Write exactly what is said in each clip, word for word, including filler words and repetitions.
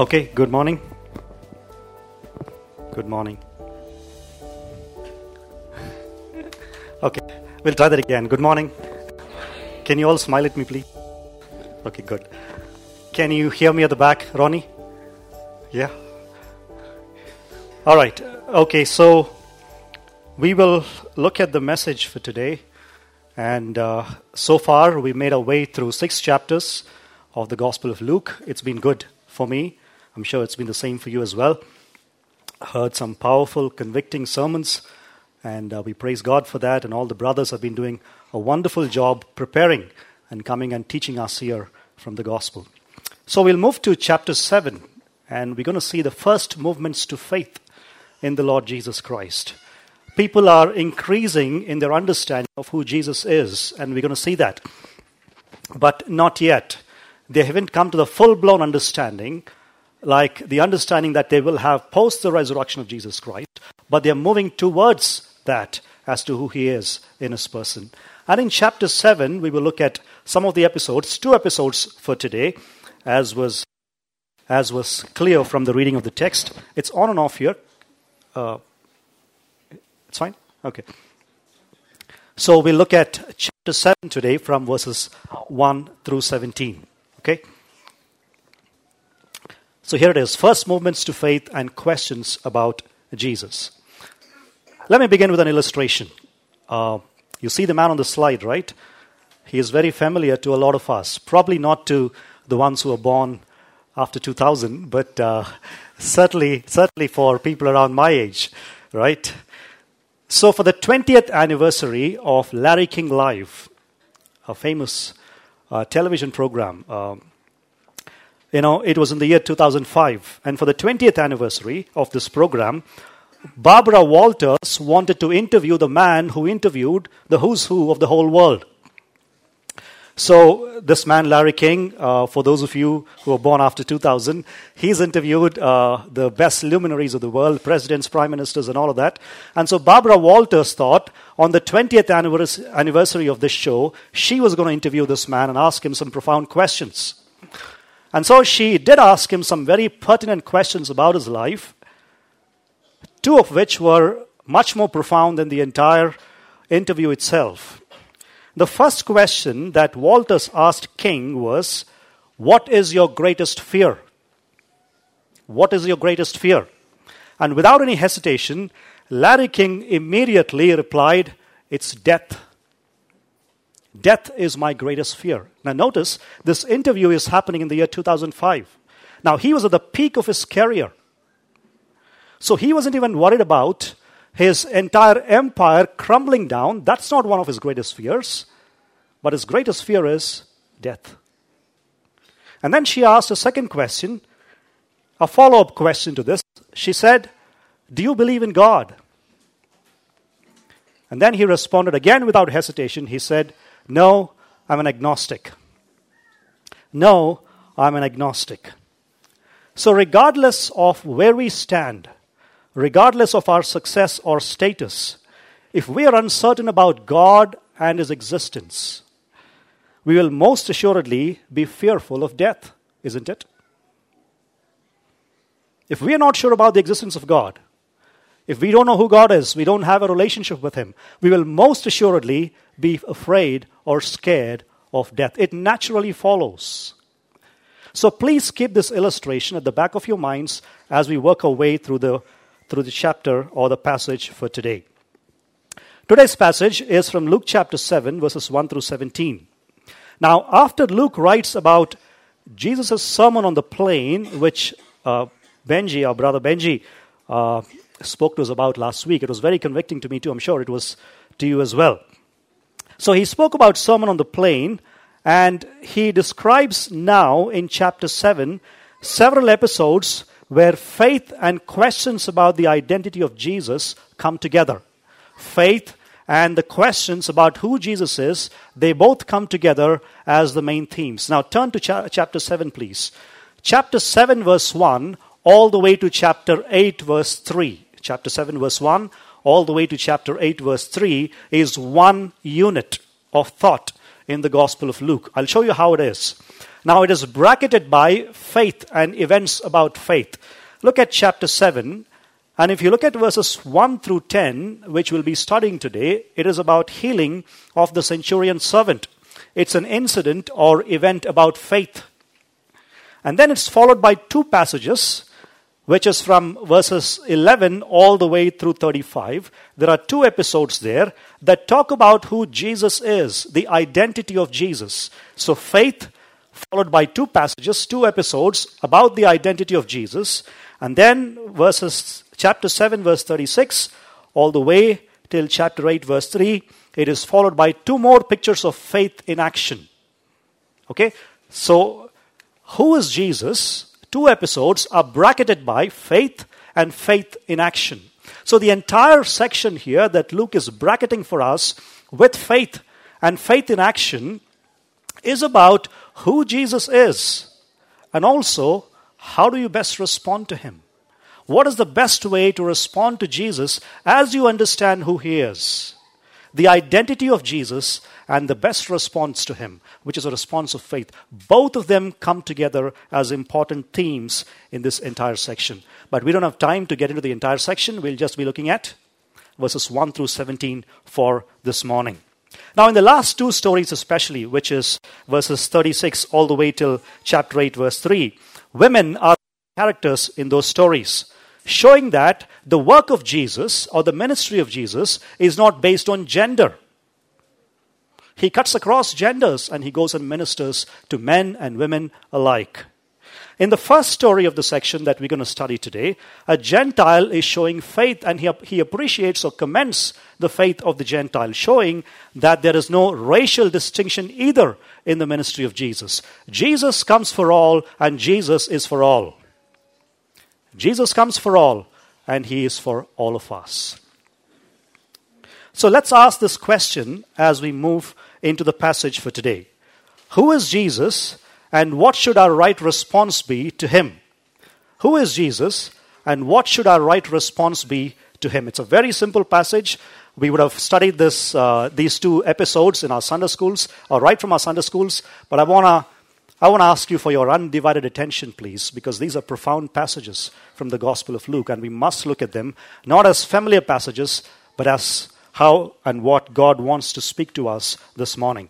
Okay, good morning. Good morning. Okay, we'll try that again. Good morning. Can you all smile at me, please? Okay, good. Can you hear me at the back, Ronnie? Yeah? All right. Okay, so we will look at the message for today. And uh, so far, we made our way through six chapters of the Gospel of Luke. It's been good for me. I'm sure it's been the same for you as well. Heard some powerful, convicting sermons, and uh, we praise God for that, and all the brothers have been doing a wonderful job preparing and coming and teaching us here from the gospel. So we'll move to chapter seven, and we're going to see the first movements to faith in the Lord Jesus Christ. People are increasing in their understanding of who Jesus is, and we're going to see that. But not yet. They haven't come to the full-blown understanding, like the understanding that they will have post the resurrection of Jesus Christ, but they are moving towards that as to who he is in his person. And in chapter seven, we will look at some of the episodes, two episodes for today, as was as was clear from the reading of the text. It's on and off here. Uh, it's fine? Okay. So we'll look at chapter seven today from verses one through seventeen. Okay, so here it is, first movements to faith and questions about Jesus. Let me begin with an illustration. Uh, you see the man on the slide, right? He is very familiar to a lot of us, probably not to the ones who were born after two thousand, but uh, certainly, certainly for people around my age, right? So for the twentieth anniversary of Larry King Live, a famous Uh, television program. Um, you know, it was in the year two thousand five. And for the twentieth anniversary of this program, Barbara Walters wanted to interview the man who interviewed the who's who of the whole world. So this man, Larry King, uh, for those of you who were born after two thousand, he's interviewed uh, the best luminaries of the world, presidents, prime ministers, and all of that. And so Barbara Walters thought on the twentieth anniversary of this show, she was going to interview this man and ask him some profound questions. And so she did ask him some very pertinent questions about his life, two of which were much more profound than the entire interview itself. The first question that Walters asked King was, what is your greatest fear? What is your greatest fear? And without any hesitation, Larry King immediately replied, it's death. Death is my greatest fear. Now notice, this interview is happening in the year two thousand five. Now he was at the peak of his career. So he wasn't even worried about his entire empire crumbling down. That's not one of his greatest fears. But his greatest fear is death. And then she asked a second question, a follow-up question to this. She said, do you believe in God? And then he responded again without hesitation. He said, no, I'm an agnostic. No, I'm an agnostic. So regardless of where we stand, regardless of our success or status, if we are uncertain about God and his existence, we will most assuredly be fearful of death, isn't it? If we are not sure about the existence of God, if we don't know who God is, we don't have a relationship with him, we will most assuredly be afraid or scared of death. It naturally follows. So please keep this illustration at the back of your minds as we work our way through the through the chapter or the passage for today. Today's passage is from Luke chapter seven, verses one through seventeen. Now, after Luke writes about Jesus' Sermon on the Plain, which uh, Benji, our brother Benji, uh, spoke to us about last week. It was very convicting to me too. I'm sure it was to you as well. So he spoke about Sermon on the Plain, and he describes now in chapter seven several episodes where faith and questions about the identity of Jesus come together. Faith and the questions about who Jesus is, they both come together as the main themes. Now turn to cha- chapter seven, please. Chapter seven, verse one, all the way to chapter eight, verse three. Chapter seven, verse one, all the way to chapter eight, verse three is one unit of thought. in the Gospel of Luke. I'll show you how it is. Now it is bracketed by faith and events about faith. Look at chapter seven, and if you look at verses one through ten, which we'll be studying today, it is about healing of the centurion's servant. It's an incident or event about faith. And then it's followed by two passages, which is from verses eleven all the way through thirty-five. There are two episodes there that talk about who Jesus is, the identity of Jesus. So faith followed by two passages, two episodes about the identity of Jesus. And then verses chapter seven, verse thirty-six, all the way till chapter eight, verse three, it is followed by two more pictures of faith in action. Okay? So, who is Jesus? Two episodes are bracketed by faith and faith in action. So the entire section here that Luke is bracketing for us with faith and faith in action is about who Jesus is and also how do you best respond to him. What is the best way to respond to Jesus as you understand who he is? The identity of Jesus and the best response to him, which is a response of faith. Both of them come together as important themes in this entire section. But we don't have time to get into the entire section. We'll just be looking at verses one through seventeen for this morning. Now in the last two stories especially, which is verses thirty-six all the way till chapter eight, verse three, women are characters in those stories, showing that the work of Jesus or the ministry of Jesus is not based on gender. He cuts across genders and he goes and ministers to men and women alike. In the first story of the section that we're going to study today, a Gentile is showing faith and he, he appreciates or commends the faith of the Gentile, showing that there is no racial distinction either in the ministry of Jesus. Jesus comes for all and Jesus is for all. Jesus comes for all, and he is for all of us. So let's ask this question as we move into the passage for today. Who is Jesus, and what should our right response be to him? Who is Jesus, and what should our right response be to him? It's a very simple passage. We would have studied this uh, these two episodes in our Sunday schools, or right from our Sunday schools, but I want to I want to ask you for your undivided attention, please, because these are profound passages from the Gospel of Luke, and we must look at them, not as familiar passages, but as how and what God wants to speak to us this morning.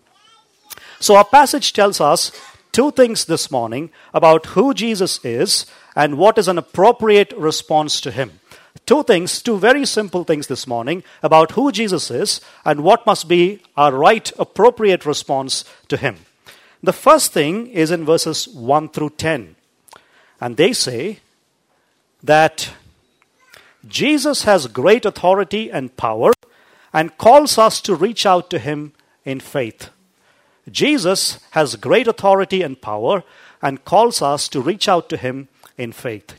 So our passage tells us two things this morning about who Jesus is and what is an appropriate response to him. Two things, two very simple things this morning about who Jesus is and what must be our right, appropriate response to him. The first thing is in verses one through ten. And they say that Jesus has great authority and power and calls us to reach out to him in faith. Jesus has great authority and power and calls us to reach out to him in faith.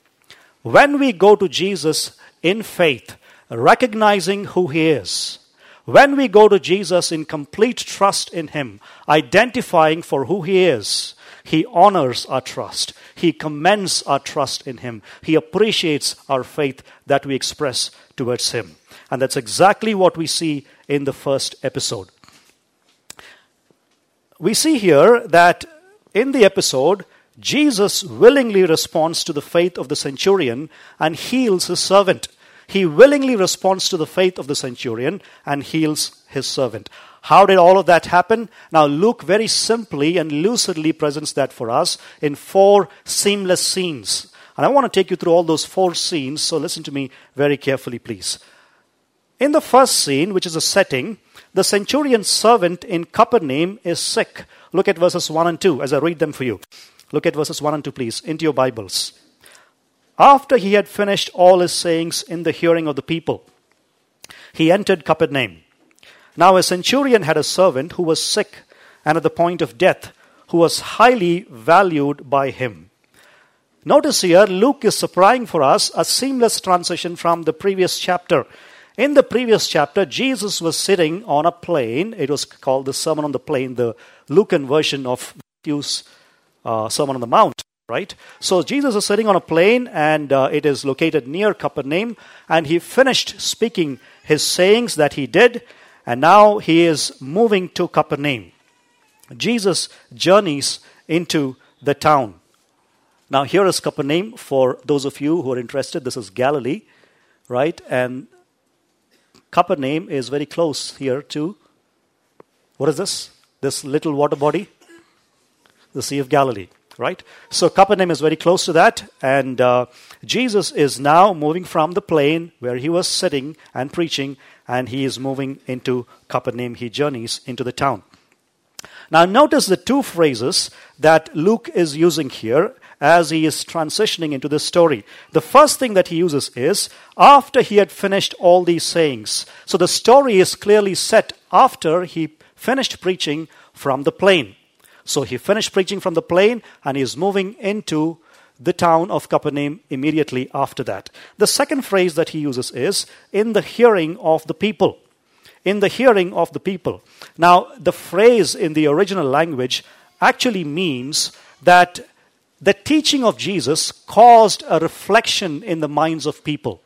When we go to Jesus in faith, recognizing who he is, when we go to Jesus in complete trust in him, identifying for who he is, he honors our trust. He commends our trust in him. He appreciates our faith that we express towards him. And that's exactly what we see in the first episode. We see here that in the episode, Jesus willingly responds to the faith of the centurion and heals his servant. He willingly responds to the faith of the centurion and heals his servant. How did all of that happen? Now Luke very simply and lucidly presents that for us in four seamless scenes. And I want to take you through all those four scenes, so listen to me very carefully, please. In the first scene, which is a setting, the centurion's servant in Capernaum is sick. Look at verses one and two as I read them for you. Look at verses one and two, please, into your Bibles. After he had finished all his sayings in the hearing of the people, he entered Capernaum. Now a centurion had a servant who was sick and at the point of death, who was highly valued by him. Notice here, Luke is supplying for us a seamless transition from the previous chapter. In the previous chapter, Jesus was sitting on a plain. It was called the Sermon on the Plain, the Lucan version of Matthew's uh, Sermon on the Mount. Right? So Jesus is sitting on a plain and uh, it is located near Capernaum, and he finished speaking his sayings that he did, and now he is moving to Capernaum. Jesus journeys into the town. Now here is Capernaum. For those of you who are interested, this is Galilee, right? And Capernaum is very close here to, what is this? This little water body? The Sea of Galilee, right? So Capernaum is very close to that. And uh, Jesus is now moving from the plain where he was sitting and preaching, and he is moving into Capernaum. He journeys into the town. Now notice the two phrases that Luke is using here as he is transitioning into this story. The first thing that he uses is, after he had finished all these sayings. So the story is clearly set after he finished preaching from the plain. So he finished preaching from the plain, and he is moving into the town of Capernaum immediately after that. The second phrase that he uses is, in the hearing of the people. In the hearing of the people. Now, the phrase in the original language actually means that the teaching of Jesus caused a reflection in the minds of people.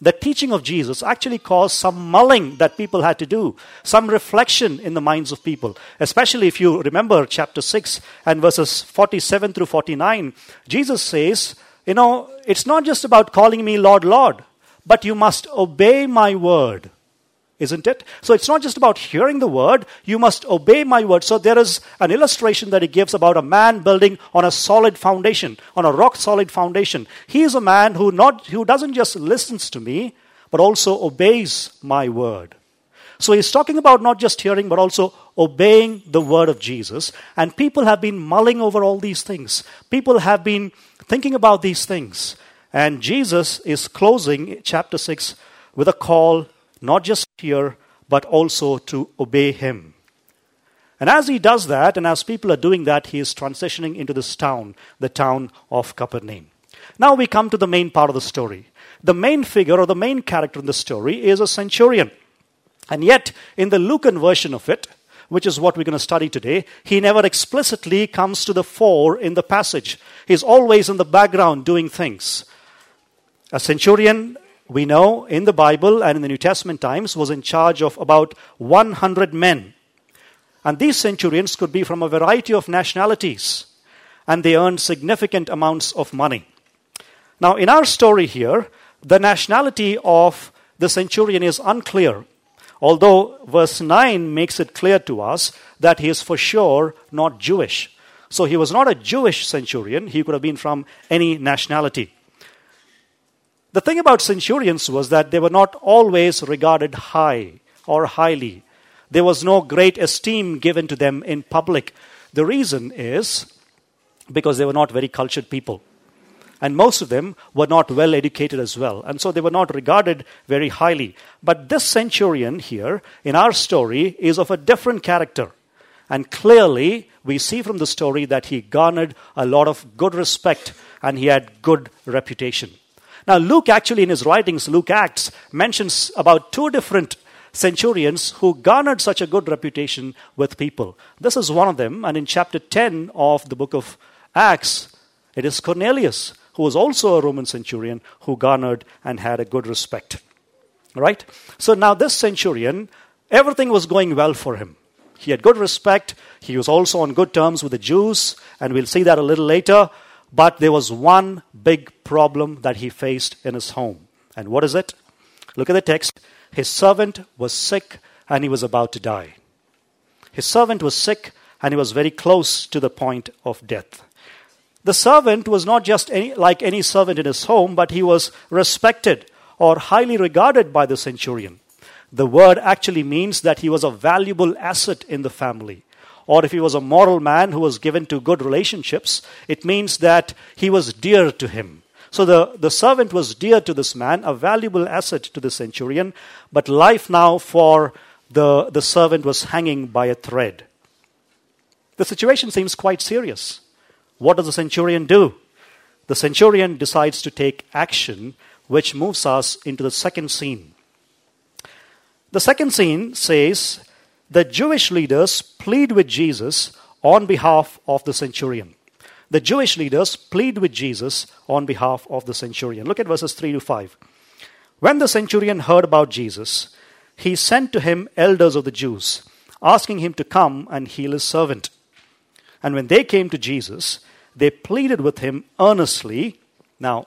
The teaching of Jesus actually caused some mulling that people had to do, some reflection in the minds of people. Especially if you remember chapter six and verses forty-seven through forty-nine, Jesus says, you know, it's not just about calling me Lord, Lord, but you must obey my word. Isn't it? So it's not just about hearing the word, you must obey my word. So there is an illustration that he gives about a man building on a solid foundation, on a rock solid foundation. He is a man who not who doesn't just listens to me, but also obeys my word. So he's talking about not just hearing, but also obeying the word of Jesus. And people have been mulling over all these things. People have been thinking about these things. And Jesus is closing chapter six with a call, not just hear, but also to obey him. And as he does that, and as people are doing that, he is transitioning into this town, the town of Capernaum. Now we come to the main part of the story. The main figure or the main character in the story is a centurion. And yet, in the Lucan version of it, which is what we're going to study today, he never explicitly comes to the fore in the passage. He's always in the background doing things. A centurion, we know in the Bible and in the New Testament times, was in charge of about one hundred men. And these centurions could be from a variety of nationalities. And they earned significant amounts of money. Now, in our story here, the nationality of the centurion is unclear. Although verse nine makes it clear to us that he is for sure not Jewish. So he was not a Jewish centurion. He could have been from any nationality. The thing about centurions was that they were not always regarded high or highly. There was no great esteem given to them in public. The reason is because they were not very cultured people. And most of them were not well educated as well. And so they were not regarded very highly. But this centurion here in our story is of a different character. And clearly we see from the story that he garnered a lot of good respect and he had good reputation. Now, Luke actually in his writings, Luke Acts, mentions about two different centurions who garnered such a good reputation with people. This is one of them. And in chapter ten of the book of Acts, it is Cornelius, who was also a Roman centurion who garnered and had a good respect. All right? So now this centurion, everything was going well for him. He had good respect. He was also on good terms with the Jews. And we'll see that a little later. But there was one big problem that he faced in his home. And what is it? Look at the text. His servant was sick and he was about to die. His servant was sick and he was very close to the point of death. The servant was not just any, like any servant in his home, but he was respected or highly regarded by the centurion. The word actually means that he was a valuable asset in the family. Or if he was a moral man who was given to good relationships, it means that he was dear to him. So the, the servant was dear to this man, a valuable asset to the centurion, but life now for the, the servant was hanging by a thread. The situation seems quite serious. What does the centurion do? The centurion decides to take action, which moves us into the second scene. The second scene says, the Jewish leaders plead with Jesus on behalf of the centurion. The Jewish leaders plead with Jesus on behalf of the centurion. Look at verses three to five. When the centurion heard about Jesus, he sent to him elders of the Jews, asking him to come and heal his servant. And when they came to Jesus, they pleaded with him earnestly. Now,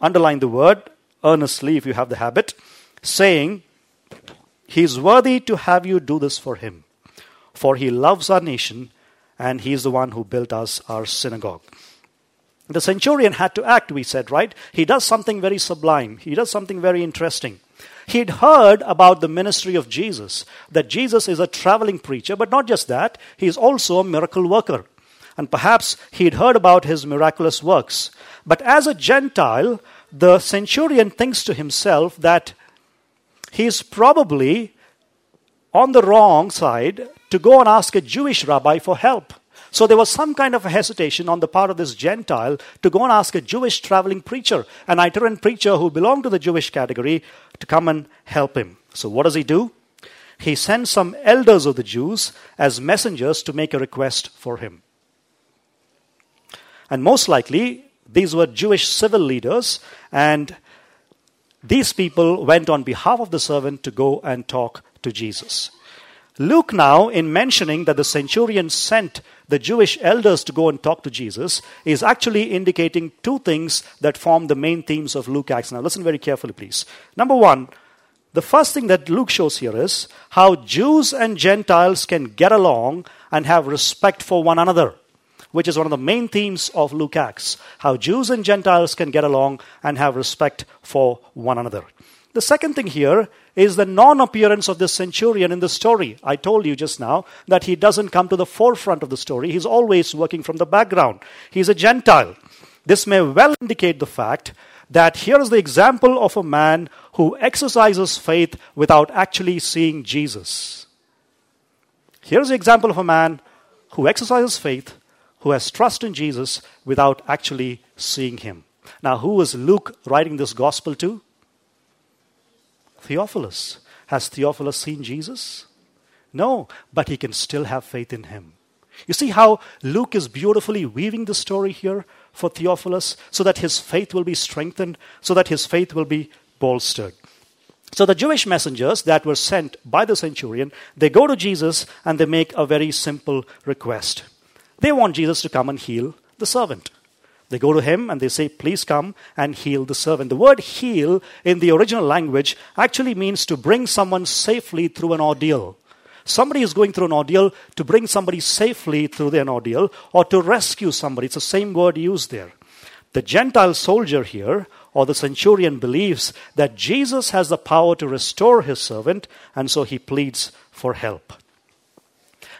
underline the word earnestly if you have the habit, saying, "He is worthy to have you do this for him, for he loves our nation, and he is the one who built us our synagogue." The centurion had to act, we said, right? He does something very sublime. He does something very interesting. He'd heard about the ministry of Jesus, that Jesus is a traveling preacher, but not just that, he is also a miracle worker. And perhaps he'd heard about his miraculous works. But as a Gentile, the centurion thinks to himself that he's probably on the wrong side to go and ask a Jewish rabbi for help. So there was some kind of a hesitation on the part of this Gentile to go and ask a Jewish traveling preacher, an itinerant preacher who belonged to the Jewish category, to come and help him. So what does he do? He sends some elders of the Jews as messengers to make a request for him. And most likely, these were Jewish civil leaders, and these people went on behalf of the servant to go and talk to Jesus. Luke now, in mentioning that the centurion sent the Jewish elders to go and talk to Jesus, is actually indicating two things that form the main themes of Luke Acts. Now listen very carefully, please. Number one, the first thing that Luke shows here is how Jews and Gentiles can get along and have respect for one another, which is one of the main themes of Luke Acts, how Jews and Gentiles can get along and have respect for one another. The second thing here is the non-appearance of this centurion in the story. I told you just now that he doesn't come to the forefront of the story. He's always working from the background. He's a Gentile. This may well indicate the fact that here is the example of a man who exercises faith without actually seeing Jesus. Here's the example of a man who exercises faith, who has trust in Jesus without actually seeing him. Now, who is Luke writing this gospel to? Theophilus. Has Theophilus seen Jesus? No, but he can still have faith in him. You see how Luke is beautifully weaving the story here for Theophilus so that his faith will be strengthened, so that his faith will be bolstered. So the Jewish messengers that were sent by the centurion, they go to Jesus and they make a very simple request. They want Jesus to come and heal the servant. They go to him and they say, "Please come and heal the servant." The word heal in the original language actually means to bring someone safely through an ordeal. Somebody is going through an ordeal, to bring somebody safely through an ordeal or to rescue somebody. It's the same word used there. The Gentile soldier here, or the centurion, believes that Jesus has the power to restore his servant, and so he pleads for help.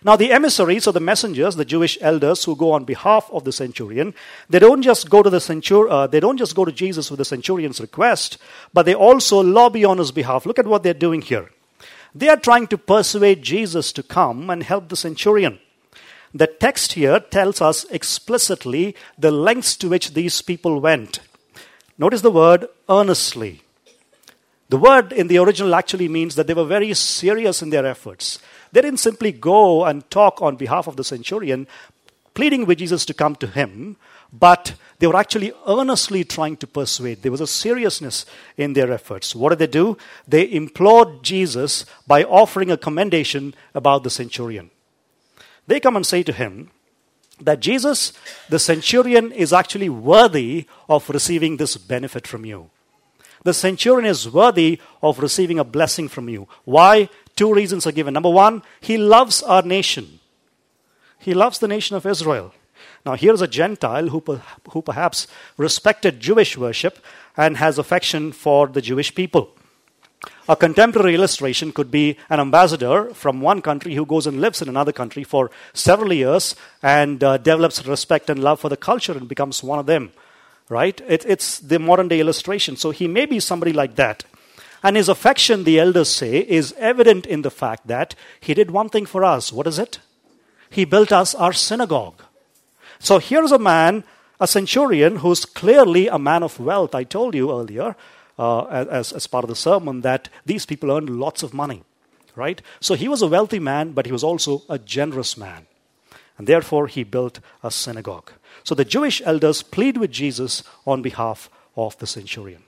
Now the emissaries or the messengers, the Jewish elders who go on behalf of the centurion, they don't just go to the centur- uh, they don't just go to Jesus with the centurion's request, but they also lobby on his behalf. Look at what they're doing here. They are trying to persuade Jesus to come and help the centurion. The text here tells us explicitly the lengths to which these people went. Notice the word earnestly. The word in the original actually means that they were very serious in their efforts. They didn't simply go and talk on behalf of the centurion, pleading with Jesus to come to him, but they were actually earnestly trying to persuade. There was a seriousness in their efforts. What did they do? They implored Jesus by offering a commendation about the centurion. They come and say to him that Jesus, the centurion, is actually worthy of receiving this benefit from you. The centurion is worthy of receiving a blessing from you. Why? Two reasons are given. Number one, he loves our nation. He loves the nation of Israel. Now here's a Gentile who, per, who perhaps respected Jewish worship and has affection for the Jewish people. A contemporary illustration could be an ambassador from one country who goes and lives in another country for several years and uh, develops respect and love for the culture and becomes one of them. Right? It, it's the modern day illustration. So he may be somebody like that. And his affection, the elders say, is evident in the fact that he did one thing for us. What is it? He built us our synagogue. So here's a man, a centurion, who's clearly a man of wealth. I told you earlier, uh, as, as part of the sermon, that these people earned lots of money, right? So he was a wealthy man, but he was also a generous man. And therefore, he built a synagogue. So the Jewish elders plead with Jesus on behalf of the centurion.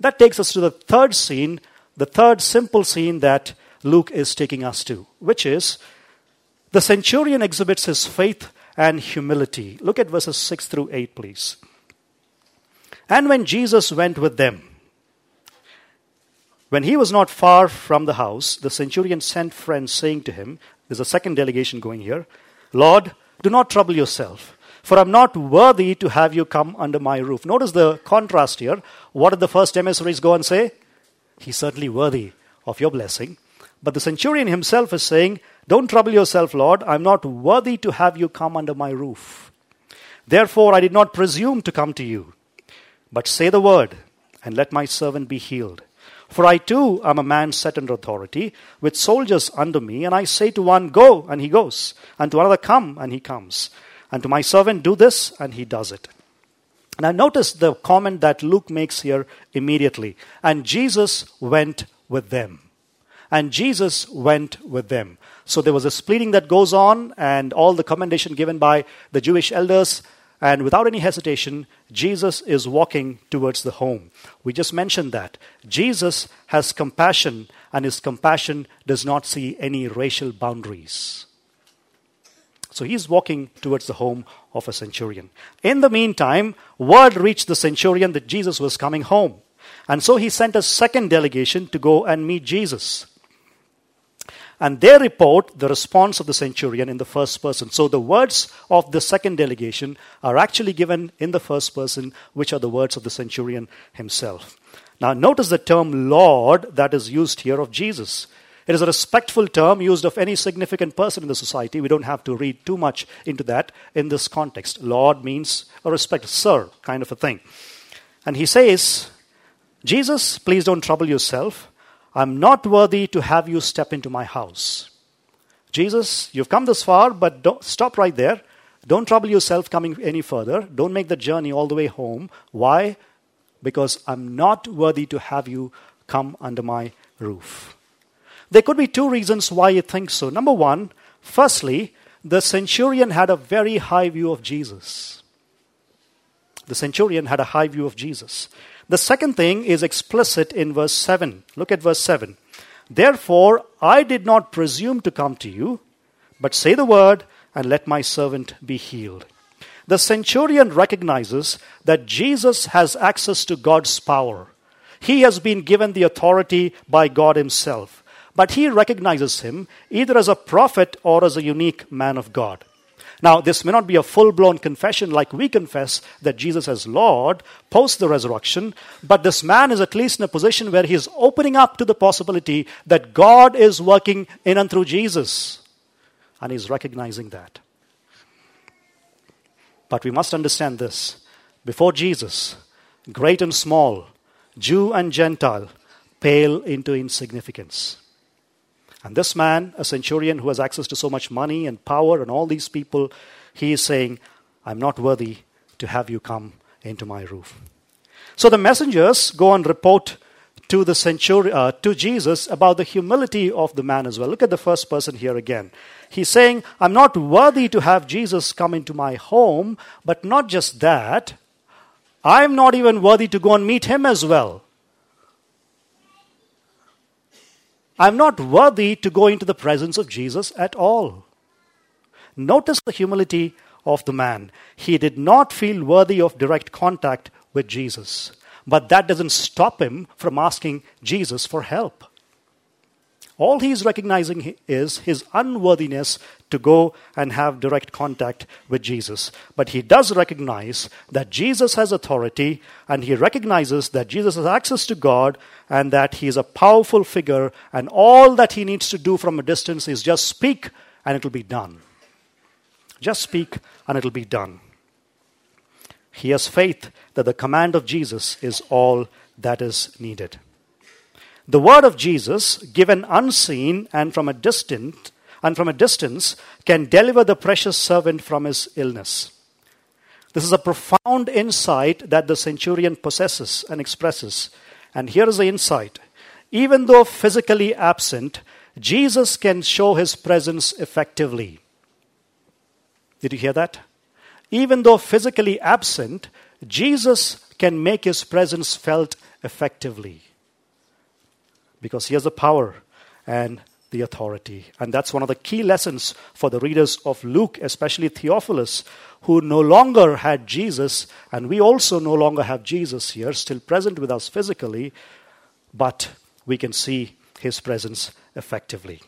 That takes us to the third scene, the third simple scene that Luke is taking us to, which is the centurion exhibits his faith and humility. Look at verses six through eight, please. And when Jesus went with them, when he was not far from the house, the centurion sent friends, saying to him, there's a second delegation going here, Lord, do not trouble yourself, for I'm not worthy to have you come under my roof. Notice the contrast here. What did the first emissaries go and say? He's certainly worthy of your blessing. But the centurion himself is saying, don't trouble yourself, Lord. I'm not worthy to have you come under my roof. Therefore, I did not presume to come to you. But say the word, and let my servant be healed. For I too am a man set under authority, with soldiers under me, and I say to one, go, and he goes, and to another, come, and he comes, and to my servant, do this, and he does it. Now notice the comment that Luke makes here immediately. And Jesus went with them. And Jesus went with them. So there was a splitting that goes on, and all the commendation given by the Jewish elders. And without any hesitation, Jesus is walking towards the home. We just mentioned that. Jesus has compassion, and his compassion does not see any racial boundaries. So he's walking towards the home of a centurion. In the meantime, word reached the centurion that Jesus was coming home. And so he sent a second delegation to go and meet Jesus. And they report the response of the centurion in the first person. So the words of the second delegation are actually given in the first person, which are the words of the centurion himself. Now notice the term Lord that is used here of Jesus. It is a respectful term used of any significant person in the society. We don't have to read too much into that in this context. Lord means a respect, sir, kind of a thing. And he says, Jesus, please don't trouble yourself. I'm not worthy to have you step into my house. Jesus, you've come this far, but don't stop right there. Don't trouble yourself coming any further. Don't make the journey all the way home. Why? Because I'm not worthy to have you come under my roof. There could be two reasons why you think so. Number one, firstly, the centurion had a very high view of Jesus. The centurion had a high view of Jesus. The second thing is explicit in verse seven. Look at verse seven. Therefore, I did not presume to come to you, but say the word and let my servant be healed. The centurion recognizes that Jesus has access to God's power. He has been given the authority by God himself. But he recognizes him either as a prophet or as a unique man of God. Now, this may not be a full-blown confession like we confess that Jesus as Lord post the resurrection, but this man is at least in a position where he is opening up to the possibility that God is working in and through Jesus. And he's recognizing that. But we must understand this. Before Jesus, great and small, Jew and Gentile, pale into insignificance. And this man, a centurion who has access to so much money and power and all these people, he is saying, I'm not worthy to have you come into my roof. So the messengers go and report to the centurion, uh, to Jesus about the humility of the man as well. Look at the first person here again. He's saying, I'm not worthy to have Jesus come into my home, but not just that, I'm not even worthy to go and meet him as well. I'm not worthy to go into the presence of Jesus at all. Notice the humility of the man. He did not feel worthy of direct contact with Jesus. But that doesn't stop him from asking Jesus for help. All he's recognizing is his unworthiness to go and have direct contact with Jesus. But he does recognize that Jesus has authority, and he recognizes that Jesus has access to God, and that he is a powerful figure, and all that he needs to do from a distance is just speak and it'll be done. Just speak and it'll be done. He has faith that the command of Jesus is all that is needed. The word of Jesus, given unseen and from a distant and from a distance, can deliver the precious servant from his illness. This is a profound insight that the centurion possesses and expresses. And here is the insight. Even though physically absent, Jesus can show his presence effectively. Did you hear that? Even though physically absent, Jesus can make his presence felt effectively. Because he has the power and the authority. And that's one of the key lessons for the readers of Luke, especially Theophilus, who no longer had Jesus, and we also no longer have Jesus here, still present with us physically, but we can see his presence effectively.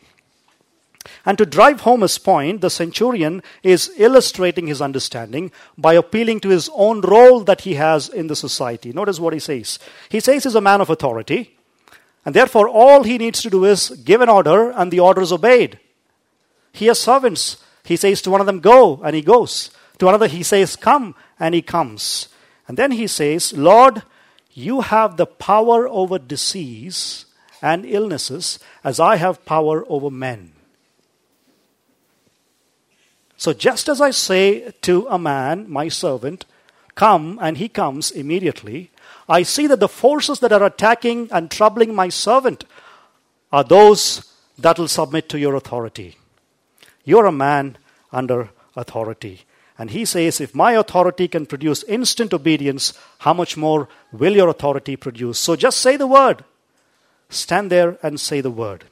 And to drive home his point, the centurion is illustrating his understanding by appealing to his own role that he has in the society. Notice what he says. He says he's a man of authority, and therefore all he needs to do is give an order, and the order is obeyed. He has servants. He says to one of them, go, and he goes. To another, he says, come, and he comes. And then he says, Lord, you have the power over disease and illnesses as I have power over men. So just as I say to a man, my servant, come, and he comes immediately, I see that the forces that are attacking and troubling my servant are those that will submit to your authority. You're a man under authority. And he says, if my authority can produce instant obedience, how much more will your authority produce? So just say the word. Stand there and say the word.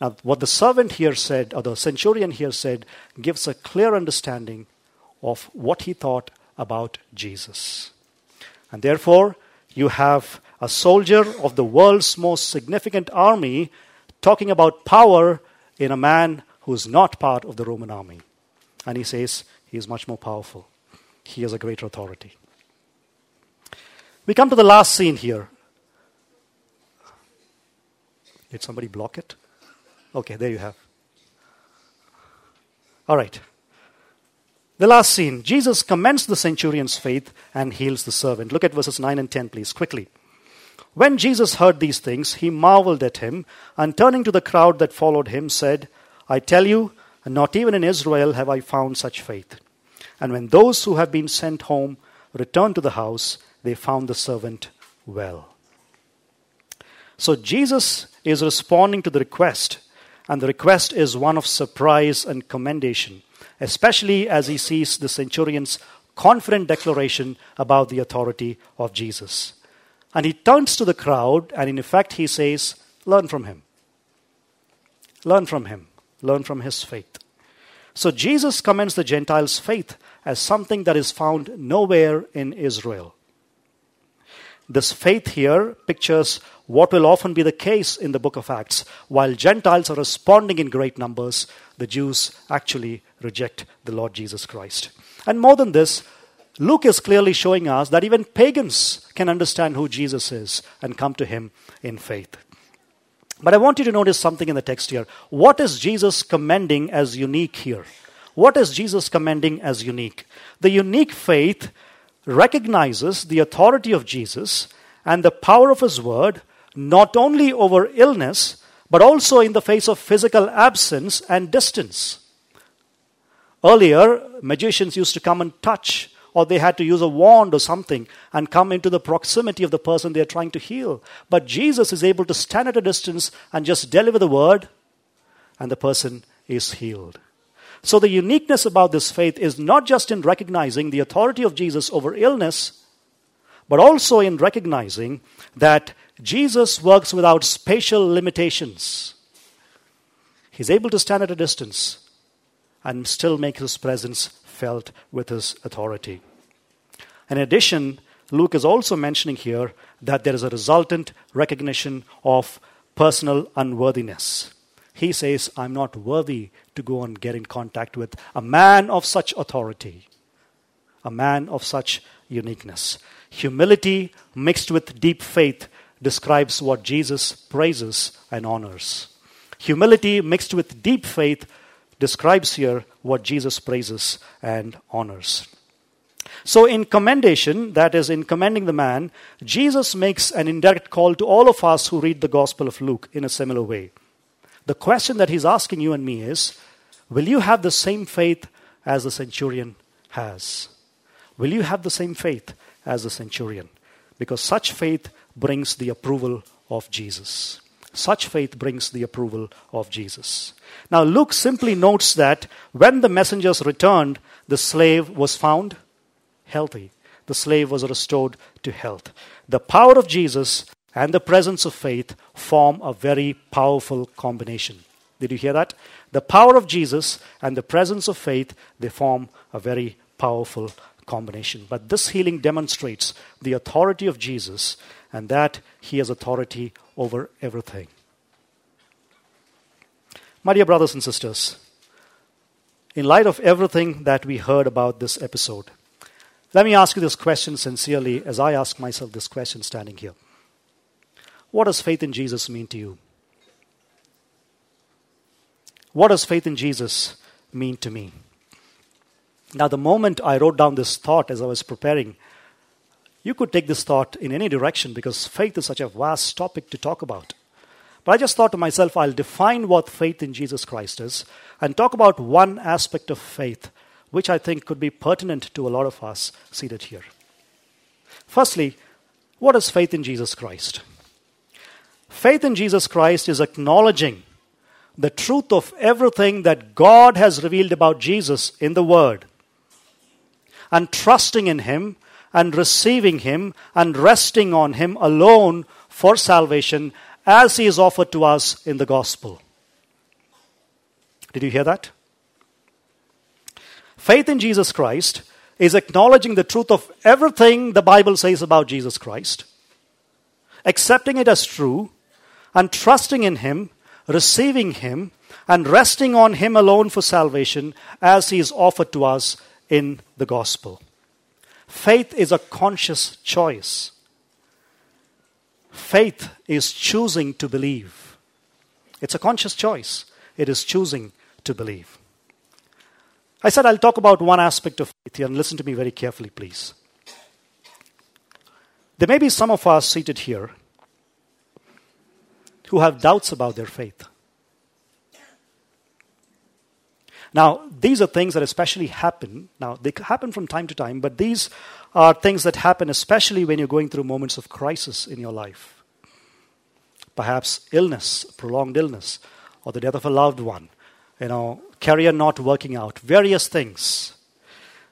Now, what the servant here said, or the centurion here said, gives a clear understanding of what he thought about Jesus. And therefore, you have a soldier of the world's most significant army talking about power in a man who's not part of the Roman army. And he says he is much more powerful. He has a greater authority. We come to the last scene here. Did somebody block it? Okay, there you have. All right. The last scene. Jesus commends the centurion's faith and heals the servant. Look at verses nine and ten, please, quickly. When Jesus heard these things, he marveled at him, and turning to the crowd that followed him, said, I tell you, not even in Israel have I found such faith. And when those who have been sent home returned to the house, they found the servant well. So Jesus is responding to the request. And the request is one of surprise and commendation, especially as he sees the centurion's confident declaration about the authority of Jesus. And he turns to the crowd, and in effect he says, learn from him. Learn from him. Learn from his faith. So Jesus commends the Gentiles' faith as something that is found nowhere in Israel. This faith here pictures what will often be the case in the book of Acts. While Gentiles are responding in great numbers, the Jews actually reject the Lord Jesus Christ. And more than this, Luke is clearly showing us that even pagans can understand who Jesus is and come to him in faith. But I want you to notice something in the text here. What is Jesus commending as unique here? What is Jesus commending as unique? The unique faith recognizes the authority of Jesus and the power of his word, not only over illness, but also in the face of physical absence and distance. Earlier, magicians used to come and touch, or they had to use a wand or something and come into the proximity of the person they are trying to heal. But Jesus is able to stand at a distance and just deliver the word, and the person is healed. So the uniqueness about this faith is not just in recognizing the authority of Jesus over illness, but also in recognizing that Jesus works without spatial limitations. He's able to stand at a distance and still make his presence felt with his authority. In addition, Luke is also mentioning here that there is a resultant recognition of personal unworthiness. He says, I'm not worthy to go and get in contact with a man of such authority, a man of such uniqueness. Humility mixed with deep faith describes what Jesus praises and honors. Humility mixed with deep faith describes here what Jesus praises and honors. So in commendation, that is in commending the man, Jesus makes an indirect call to all of us who read the Gospel of Luke in a similar way. The question that he's asking you and me is, will you have the same faith as the centurion has? Will you have the same faith as the centurion? Because such faith brings the approval of Jesus. Such faith brings the approval of Jesus. Now Luke simply notes that when the messengers returned, the slave was found healthy. The slave was restored to health. The power of Jesus and the presence of faith form a very powerful combination. Did you hear that? The power of Jesus and the presence of faith, they form a very powerful combination. But this healing demonstrates the authority of Jesus and that he has authority over everything. My dear brothers and sisters, in light of everything that we heard about this episode, let me ask you this question sincerely as I ask myself this question standing here. What does faith in Jesus mean to you? What does faith in Jesus mean to me? Now, the moment I wrote down this thought as I was preparing, you could take this thought in any direction because faith is such a vast topic to talk about. But I just thought to myself, I'll define what faith in Jesus Christ is and talk about one aspect of faith which I think could be pertinent to a lot of us seated here. Firstly, what is faith in Jesus Christ? Faith in Jesus Christ is acknowledging the truth of everything that God has revealed about Jesus in the Word and trusting in Him and receiving Him and resting on Him alone for salvation as He is offered to us in the Gospel. Did you hear that? Faith in Jesus Christ is acknowledging the truth of everything the Bible says about Jesus Christ, accepting it as true, and trusting in Him, receiving Him, and resting on Him alone for salvation as He is offered to us in the Gospel. Faith is a conscious choice. Faith is choosing to believe. It's a conscious choice. It is choosing to believe. I said I'll talk about one aspect of faith here, and listen to me very carefully, please. There may be some of us seated here who have doubts about their faith. Now, these are things that especially happen. Now, they happen from time to time, but these are things that happen especially when you're going through moments of crisis in your life. Perhaps illness, prolonged illness, or the death of a loved one, you know, career not working out, various things.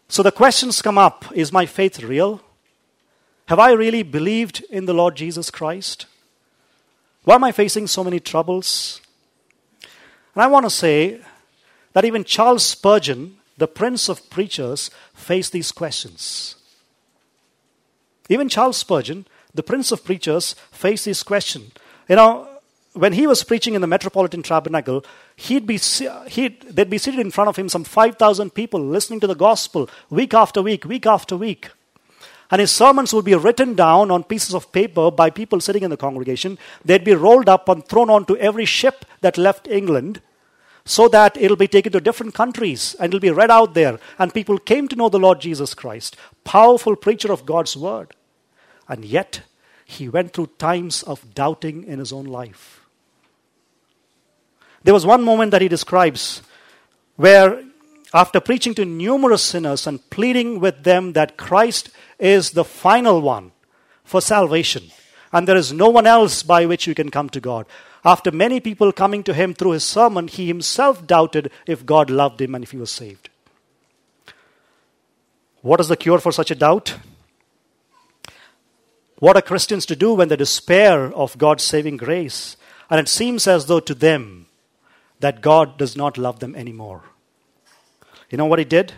So the questions come up, is my faith real? Have I really believed in the Lord Jesus Christ? Why am I facing so many troubles? And I want to say that even Charles Spurgeon, the prince of preachers, faced these questions. Even Charles Spurgeon, the prince of preachers, faced this question. You know, when he was preaching in the Metropolitan Tabernacle, he'd be he'd, they'd be seated in front of him some five thousand people listening to the gospel week after week, week after week. And his sermons would be written down on pieces of paper by people sitting in the congregation. They'd be rolled up and thrown onto every ship that left England so that it'll be taken to different countries and it'll be read out there. And people came to know the Lord Jesus Christ, powerful preacher of God's word. And yet, he went through times of doubting in his own life. There was one moment that he describes where, after preaching to numerous sinners and pleading with them that Christ is the final one for salvation, and there is no one else by which you can come to God. After many people coming to him through his sermon, he himself doubted if God loved him and if he was saved. What is the cure for such a doubt? What are Christians to do when they despair of God's saving grace, and it seems as though to them that God does not love them anymore? You know what he did?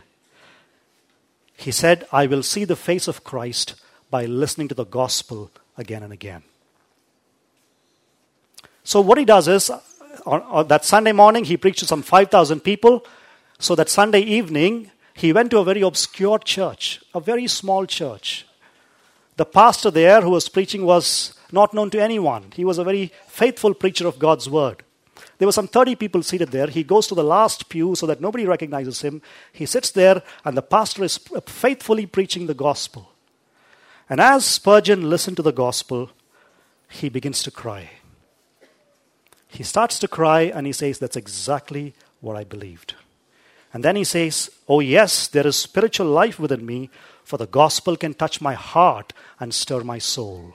He said, I will see the face of Christ by listening to the gospel again and again. So what he does is, on, on that Sunday morning, he preached to some five thousand people. So that Sunday evening, he went to a very obscure church, a very small church. The pastor there who was preaching was not known to anyone. He was a very faithful preacher of God's word. There were some thirty people seated there. He goes to the last pew so that nobody recognizes him. He sits there and the pastor is faithfully preaching the gospel. And as Spurgeon listened to the gospel, he begins to cry. He starts to cry and he says, that's exactly what I believed. And then he says, oh yes, there is spiritual life within me, for the gospel can touch my heart and stir my soul.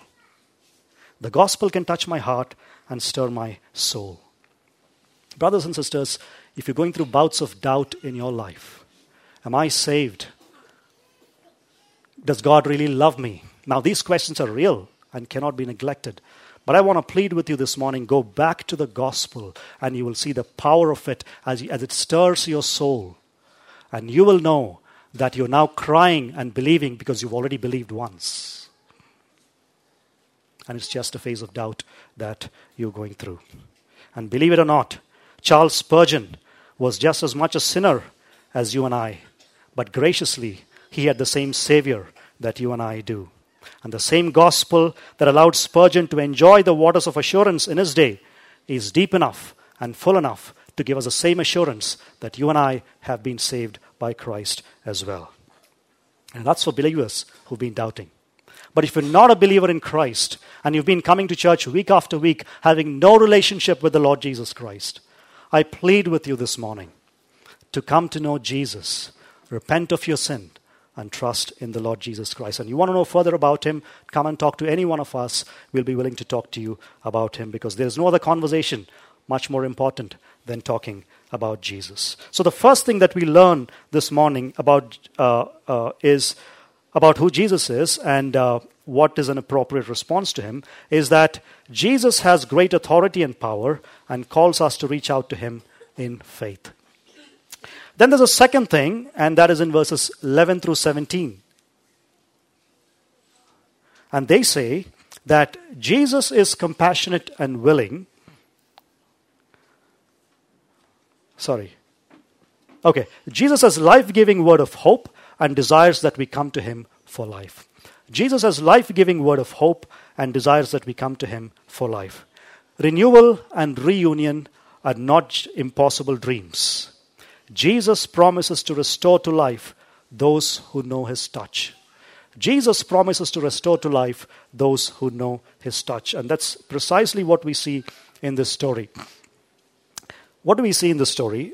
The gospel can touch my heart and stir my soul. Brothers and sisters, if you're going through bouts of doubt in your life, am I saved? Does God really love me? Now, these questions are real and cannot be neglected. But I want to plead with you this morning, go back to the gospel and you will see the power of it as, as it stirs your soul. And you will know that you're now crying and believing because you've already believed once. And it's just a phase of doubt that you're going through. And believe it or not, Charles Spurgeon was just as much a sinner as you and I. But graciously, he had the same Savior that you and I do. And the same gospel that allowed Spurgeon to enjoy the waters of assurance in his day is deep enough and full enough to give us the same assurance that you and I have been saved by Christ as well. And that's for believers who've been doubting. But if you're not a believer in Christ and you've been coming to church week after week having no relationship with the Lord Jesus Christ, I plead with you this morning to come to know Jesus, repent of your sin, and trust in the Lord Jesus Christ. And you want to know further about him, come and talk to any one of us. We'll be willing to talk to you about him because there's no other conversation much more important than talking about Jesus. So the first thing that we learn this morning about uh, uh, is about who Jesus is and uh, what is an appropriate response to him is that Jesus has great authority and power and calls us to reach out to him in faith. Then there's a second thing, and that is in verses eleven through seventeen. And they say that Jesus is compassionate and willing. Sorry. Okay. Jesus has life-giving word of hope and desires that we come to him for life. Jesus has life-giving word of hope and desires that we come to him for life. Renewal and reunion are not impossible dreams. Jesus promises to restore to life those who know his touch. Jesus promises to restore to life those who know his touch. And that's precisely what we see in this story. What do we see in this story?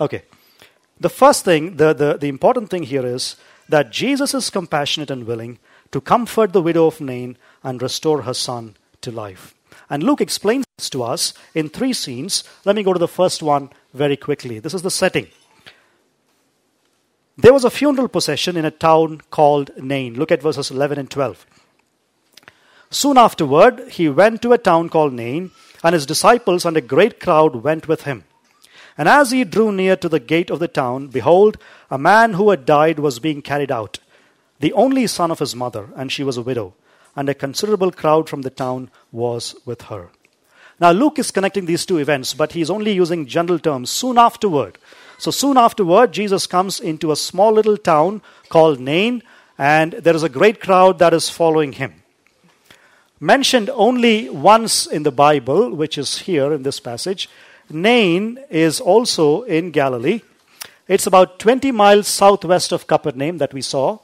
Okay. The first thing, the, the, the important thing here is that Jesus is compassionate and willing to comfort the widow of Nain and restore her son to life. And Luke explains this to us in three scenes. Let me go to the first one very quickly. This is the setting. There was a funeral procession in a town called Nain. Look at verses eleven and twelve. Soon afterward, he went to a town called Nain, and his disciples and a great crowd went with him. And as he drew near to the gate of the town, behold, a man who had died was being carried out, the only son of his mother, and she was a widow. And a considerable crowd from the town was with her. Now Luke is connecting these two events, but he's only using general terms. Soon afterward. So soon afterward, Jesus comes into a small little town called Nain, and there is a great crowd that is following him. Mentioned only once in the Bible, which is here in this passage, Nain is also in Galilee. It's about twenty miles southwest of Capernaum that we saw,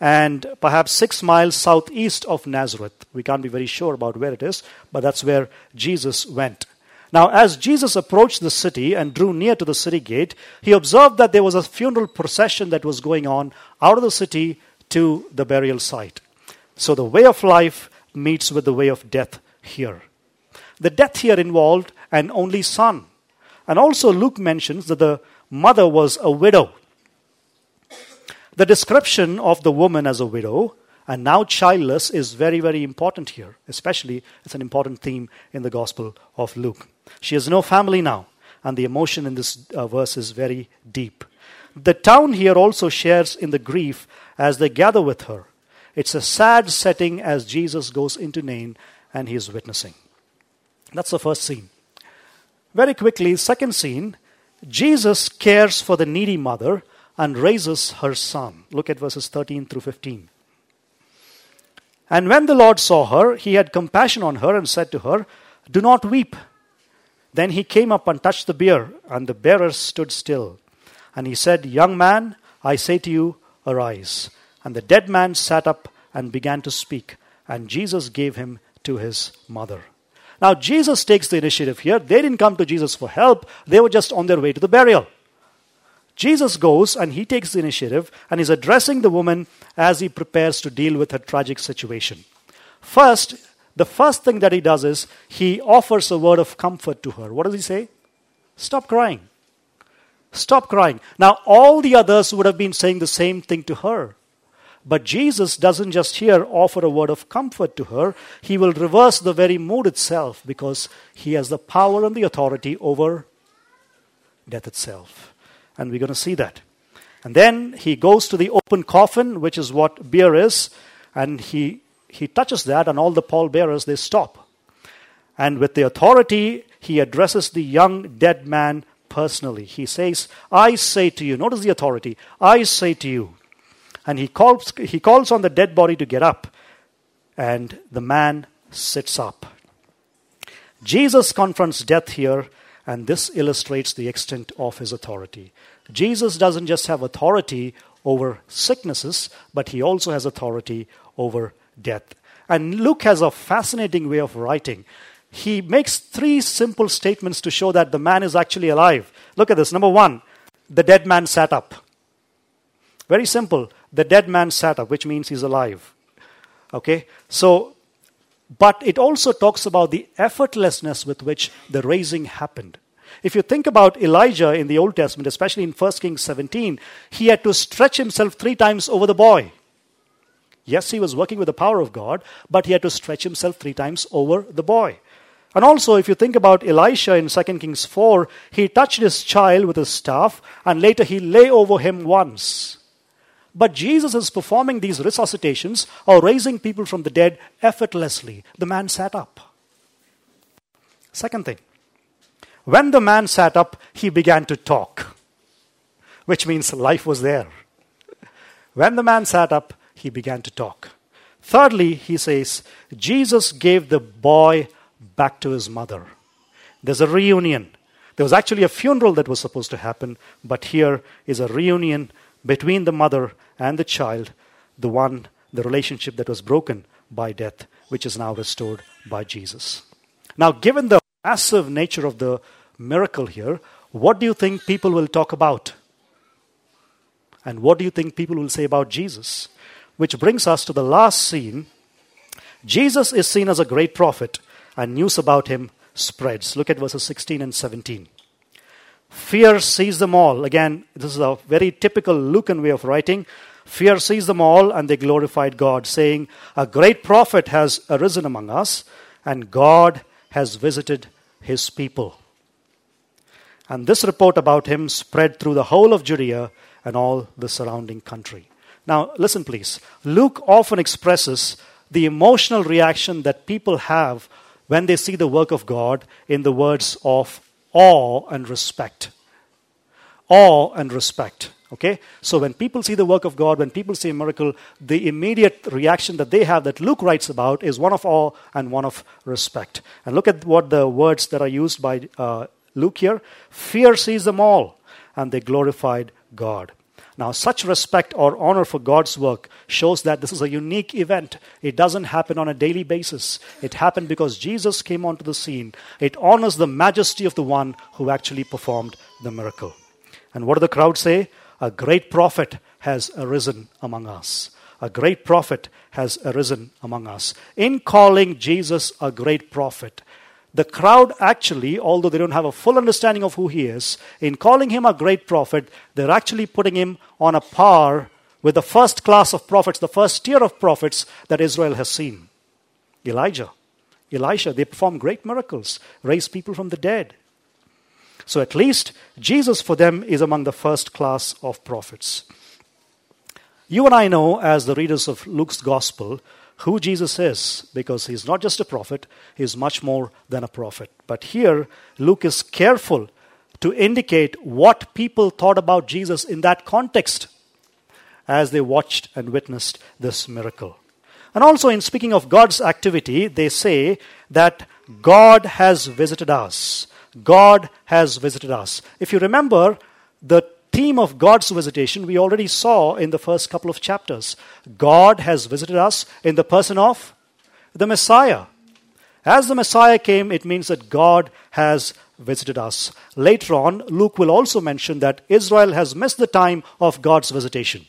and perhaps six miles southeast of Nazareth. We can't be very sure about where it is, but that's where Jesus went. Now, as Jesus approached the city and drew near to the city gate, he observed that there was a funeral procession that was going on out of the city to the burial site. So the way of life meets with the way of death here. The death here involved an only son. And also Luke mentions that the mother was a widow. The description of the woman as a widow and now childless is very, very important here. Especially, it's an important theme in the Gospel of Luke. She has no family now, and the emotion in this uh, verse is very deep. The town here also shares in the grief as they gather with her. It's a sad setting as Jesus goes into Nain and he is witnessing. That's the first scene. Very quickly, second scene, Jesus cares for the needy mother and raises her son. Look at verses thirteen through fifteen. And when the Lord saw her, he had compassion on her and said to her, "Do not weep." Then he came up and touched the bier, and the bearer stood still. And he said, "Young man, I say to you, arise." And the dead man sat up and began to speak, and Jesus gave him to his mother. Now Jesus takes the initiative here. They didn't come to Jesus for help. They were just on their way to the burial. Jesus goes and he takes the initiative and is addressing the woman as he prepares to deal with her tragic situation. First, the first thing that he does is he offers a word of comfort to her. What does he say? Stop crying. Stop crying. Now, all the others would have been saying the same thing to her. But Jesus doesn't just here offer a word of comfort to her. He will reverse the very mood itself because he has the power and the authority over death itself. And we're going to see that. And then he goes to the open coffin, which is what beer is, and he, he touches that, and all the pallbearers, they stop. And with the authority, he addresses the young dead man personally. He says, I say to you, notice the authority, I say to you. And he calls, he calls on the dead body to get up, and the man sits up. Jesus confronts death here, and this illustrates the extent of his authority. Jesus doesn't just have authority over sicknesses, but he also has authority over death. And Luke has a fascinating way of writing. He makes three simple statements to show that the man is actually alive. Look at this. Number one, the dead man sat up. Very simple. The dead man sat up, which means he's alive. Okay? So, but it also talks about the effortlessness with which the raising happened. If you think about Elijah in the Old Testament, especially in First Kings seventeen, he had to stretch himself three times over the boy. Yes, he was working with the power of God, but he had to stretch himself three times over the boy. And also, if you think about Elisha in Second Kings four, he touched his child with his staff, and later he lay over him once. But Jesus is performing these resuscitations or raising people from the dead effortlessly. The man sat up. Second thing. When the man sat up, he began to talk, which means life was there. When the man sat up, he began to talk. Thirdly, he says, Jesus gave the boy back to his mother. There's a reunion. There was actually a funeral that was supposed to happen, but here is a reunion between the mother and the child, the one, the relationship that was broken by death, which is now restored by Jesus. Now, given the massive nature of the miracle here, what do you think people will talk about? And what do you think people will say about Jesus? Which brings us to the last scene. Jesus is seen as a great prophet, and news about him spreads. Look at verses sixteen and seventeen. Fear seized them all. Again, this is a very typical Lucan way of writing. Fear seized them all, and they glorified God, saying, a great prophet has arisen among us, and God has visited his people. And this report about him spread through the whole of Judea and all the surrounding country. Now, listen please. Luke often expresses the emotional reaction that people have when they see the work of God in the words of awe and respect. Awe and respect. Okay? So when people see the work of God, when people see a miracle, the immediate reaction that they have that Luke writes about is one of awe and one of respect. And look at what the words that are used by uh, Luke here. Fear seized them all, and they glorified God. Now, such respect or honor for God's work shows that this is a unique event. It doesn't happen on a daily basis. It happened because Jesus came onto the scene. It honors the majesty of the one who actually performed the miracle. And what do the crowd say? A great prophet has arisen among us. A great prophet has arisen among us. In calling Jesus a great prophet, the crowd actually, although they don't have a full understanding of who he is, in calling him a great prophet, they're actually putting him on a par with the first class of prophets, the first tier of prophets that Israel has seen. Elijah, Elisha, they perform great miracles, raise people from the dead. So at least Jesus for them is among the first class of prophets. You and I know, as the readers of Luke's gospel, who Jesus is, because he's not just a prophet, he's much more than a prophet. But here, Luke is careful to indicate what people thought about Jesus in that context as they watched and witnessed this miracle. And also, in speaking of God's activity, they say that God has visited us. God has visited us. If you remember, the theme of God's visitation we already saw in the first couple of chapters. God has visited us in the person of the Messiah. As the Messiah came, it means that God has visited us. Later on, Luke will also mention that Israel has missed the time of God's visitation.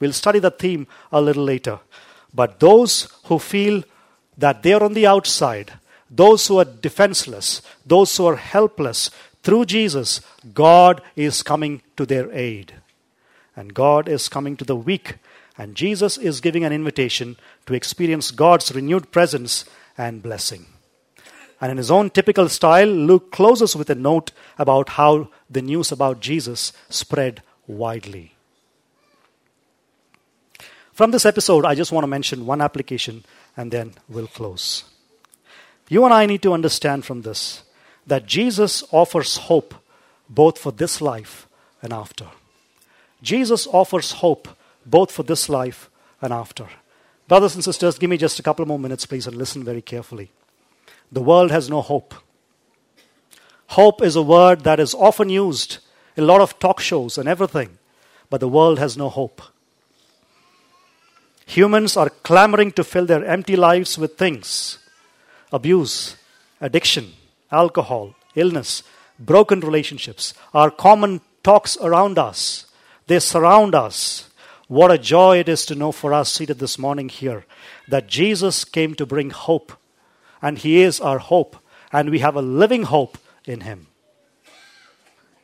We'll study that theme a little later. But those who feel that they are on the outside, those who are defenseless, those who are helpless, through Jesus, God is coming to their aid. And God is coming to the weak And Jesus is giving an invitation to experience God's renewed presence and blessing. And in his own typical style, Luke closes with a note about how the news about Jesus spread widely. From this episode, I just want to mention one application and then we'll close. You and I need to understand from this that Jesus offers hope both for this life and after. Jesus offers hope both for this life and after. Brothers and sisters, give me just a couple more minutes, please, and listen very carefully. The world has no hope. Hope is a word that is often used in a lot of talk shows and everything, but the world has no hope. Humans are clamoring to fill their empty lives with things: abuse, addiction, alcohol, illness, broken relationships are common talks around us. They surround us. What a joy it is to know for us seated this morning here that Jesus came to bring hope, and he is our hope, and we have a living hope in him.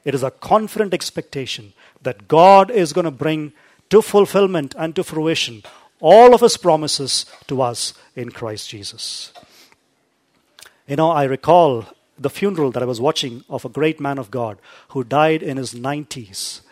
It is a confident expectation that God is going to bring to fulfillment and to fruition all of his promises to us in Christ Jesus. You know, I recall the funeral that I was watching of a great man of God who died in his nineties.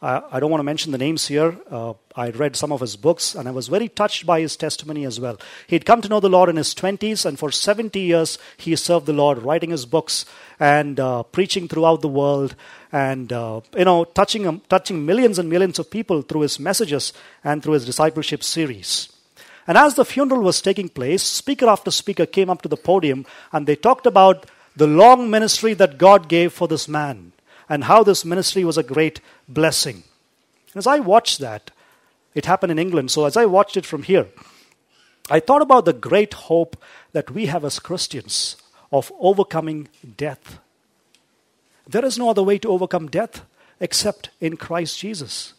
I don't want to mention the names here. Uh, I read some of his books and I was very touched by his testimony as well. He'd come to know the Lord in his twenties, and for seventy years he served the Lord, writing his books and uh, preaching throughout the world and uh, you know touching um, touching millions and millions of people through his messages and through his discipleship series. And as the funeral was taking place, speaker after speaker came up to the podium and they talked about the long ministry that God gave for this man, and how this ministry was a great blessing. As I watched that, it happened in England, so as I watched it from here, I thought about the great hope that we have as Christians of overcoming death. There is no other way to overcome death except in Christ Jesus.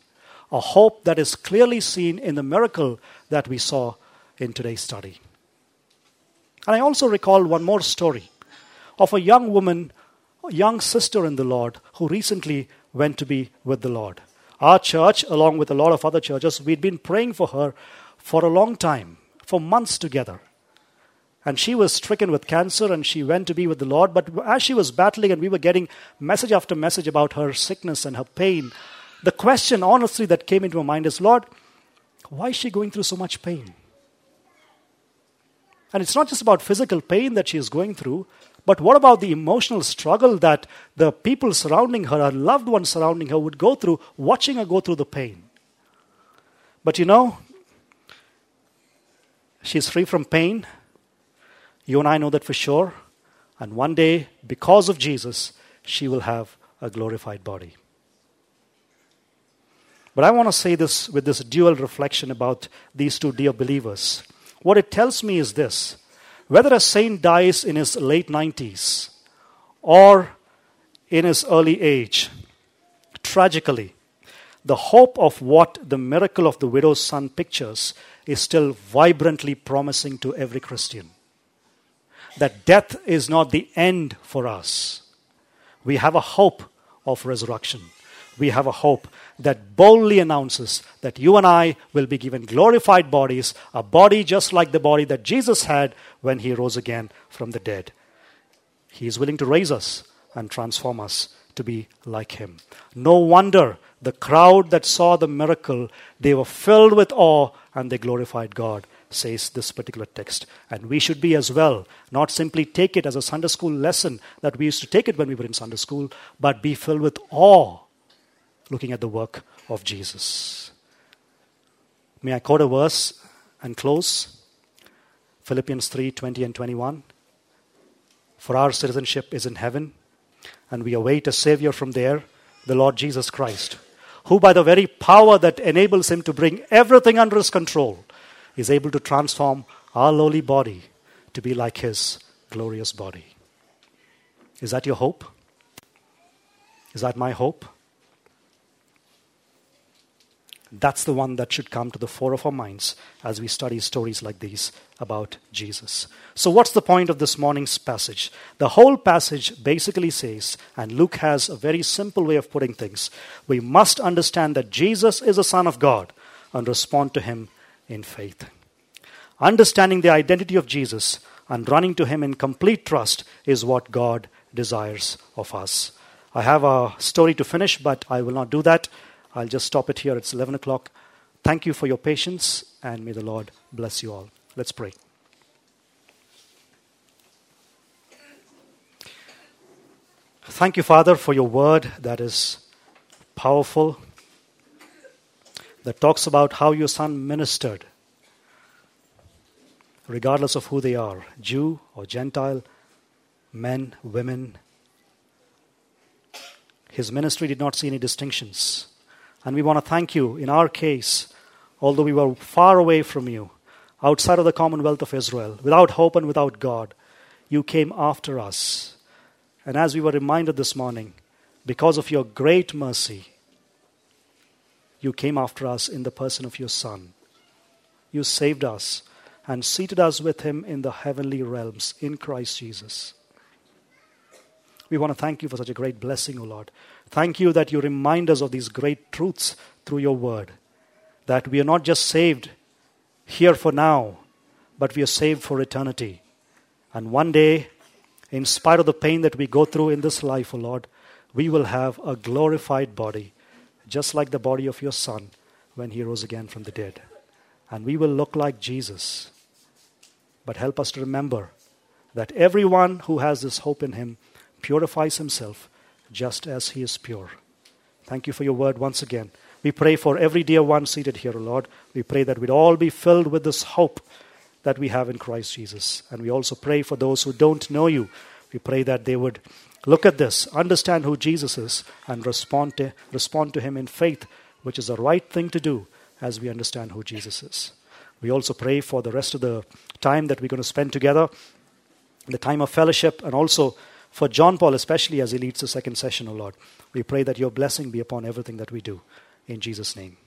A hope that is clearly seen in the miracle that we saw in today's study. And I also recall one more story of a young woman, young sister in the Lord, who recently went to be with the Lord. Our church, along with a lot of other churches, we'd been praying for her for a long time, for months together. And she was stricken with cancer and she went to be with the Lord. But as she was battling and we were getting message after message about her sickness and her pain, the question honestly that came into my mind is, Lord, why is she going through so much pain? And it's not just about physical pain that she is going through, but what about the emotional struggle that the people surrounding her, her loved ones surrounding her, would go through, watching her go through the pain? But you know, she's free from pain. You and I know that for sure. And one day, because of Jesus, she will have a glorified body. But I want to say this with this dual reflection about these two dear believers. What it tells me is this: whether a saint dies in his late nineties or in his early age, tragically, the hope of what the miracle of the widow's son pictures is still vibrantly promising to every Christian. That death is not the end for us. We have a hope of resurrection. We have a hope that boldly announces that you and I will be given glorified bodies, a body just like the body that Jesus had when he rose again from the dead. He is willing to raise us and transform us to be like him. No wonder the crowd that saw the miracle, they were filled with awe and they glorified God, says this particular text. And we should be as well, not simply take it as a Sunday school lesson that we used to take it when we were in Sunday school, but be filled with awe looking at the work of Jesus. May I quote a verse and close? Philippians three twenty and twenty-one. For our citizenship is in heaven, and we await a Savior from there, the Lord Jesus Christ, who by the very power that enables him to bring everything under his control is able to transform our lowly body to be like his glorious body. Is that your hope? Is that my hope? That's the one that should come to the fore of our minds as we study stories like these about Jesus. So what's the point of this morning's passage? The whole passage basically says, and Luke has a very simple way of putting things, we must understand that Jesus is the Son of God, and respond to him in faith. Understanding the identity of Jesus and running to him in complete trust is what God desires of us. I have a story to finish, but I will not do that. I'll just stop it here. It's eleven o'clock. Thank you for your patience, and may the Lord bless you all. Let's pray. Thank you, Father, for your word that is powerful, that talks about how your son ministered, regardless of who they are, Jew or Gentile, men, women. His ministry did not see any distinctions. And we want to thank you. In our case, although we were far away from you, outside of the commonwealth of Israel, without hope and without God, you came after us. And as we were reminded this morning, because of your great mercy, you came after us in the person of your Son. You saved us and seated us with him in the heavenly realms in Christ Jesus. We want to thank you for such a great blessing, O Lord. Thank you that you remind us of these great truths through your word, that we are not just saved here for now, but we are saved for eternity. And one day, in spite of the pain that we go through in this life, O Lord, we will have a glorified body, just like the body of your Son when he rose again from the dead. And we will look like Jesus. But help us to remember that everyone who has this hope in him purifies himself just as he is pure. Thank you for your word once again. We pray for every dear one seated here, O Lord. We pray that we'd all be filled with this hope that we have in Christ Jesus. And we also pray for those who don't know you. We pray that they would look at this, understand who Jesus is, and respond to, respond to him in faith, which is the right thing to do as we understand who Jesus is. We also pray for the rest of the time that we're going to spend together, the time of fellowship, and also for John Paul, especially as he leads the second session, O Lord. We pray that your blessing be upon everything that we do. In Jesus' name.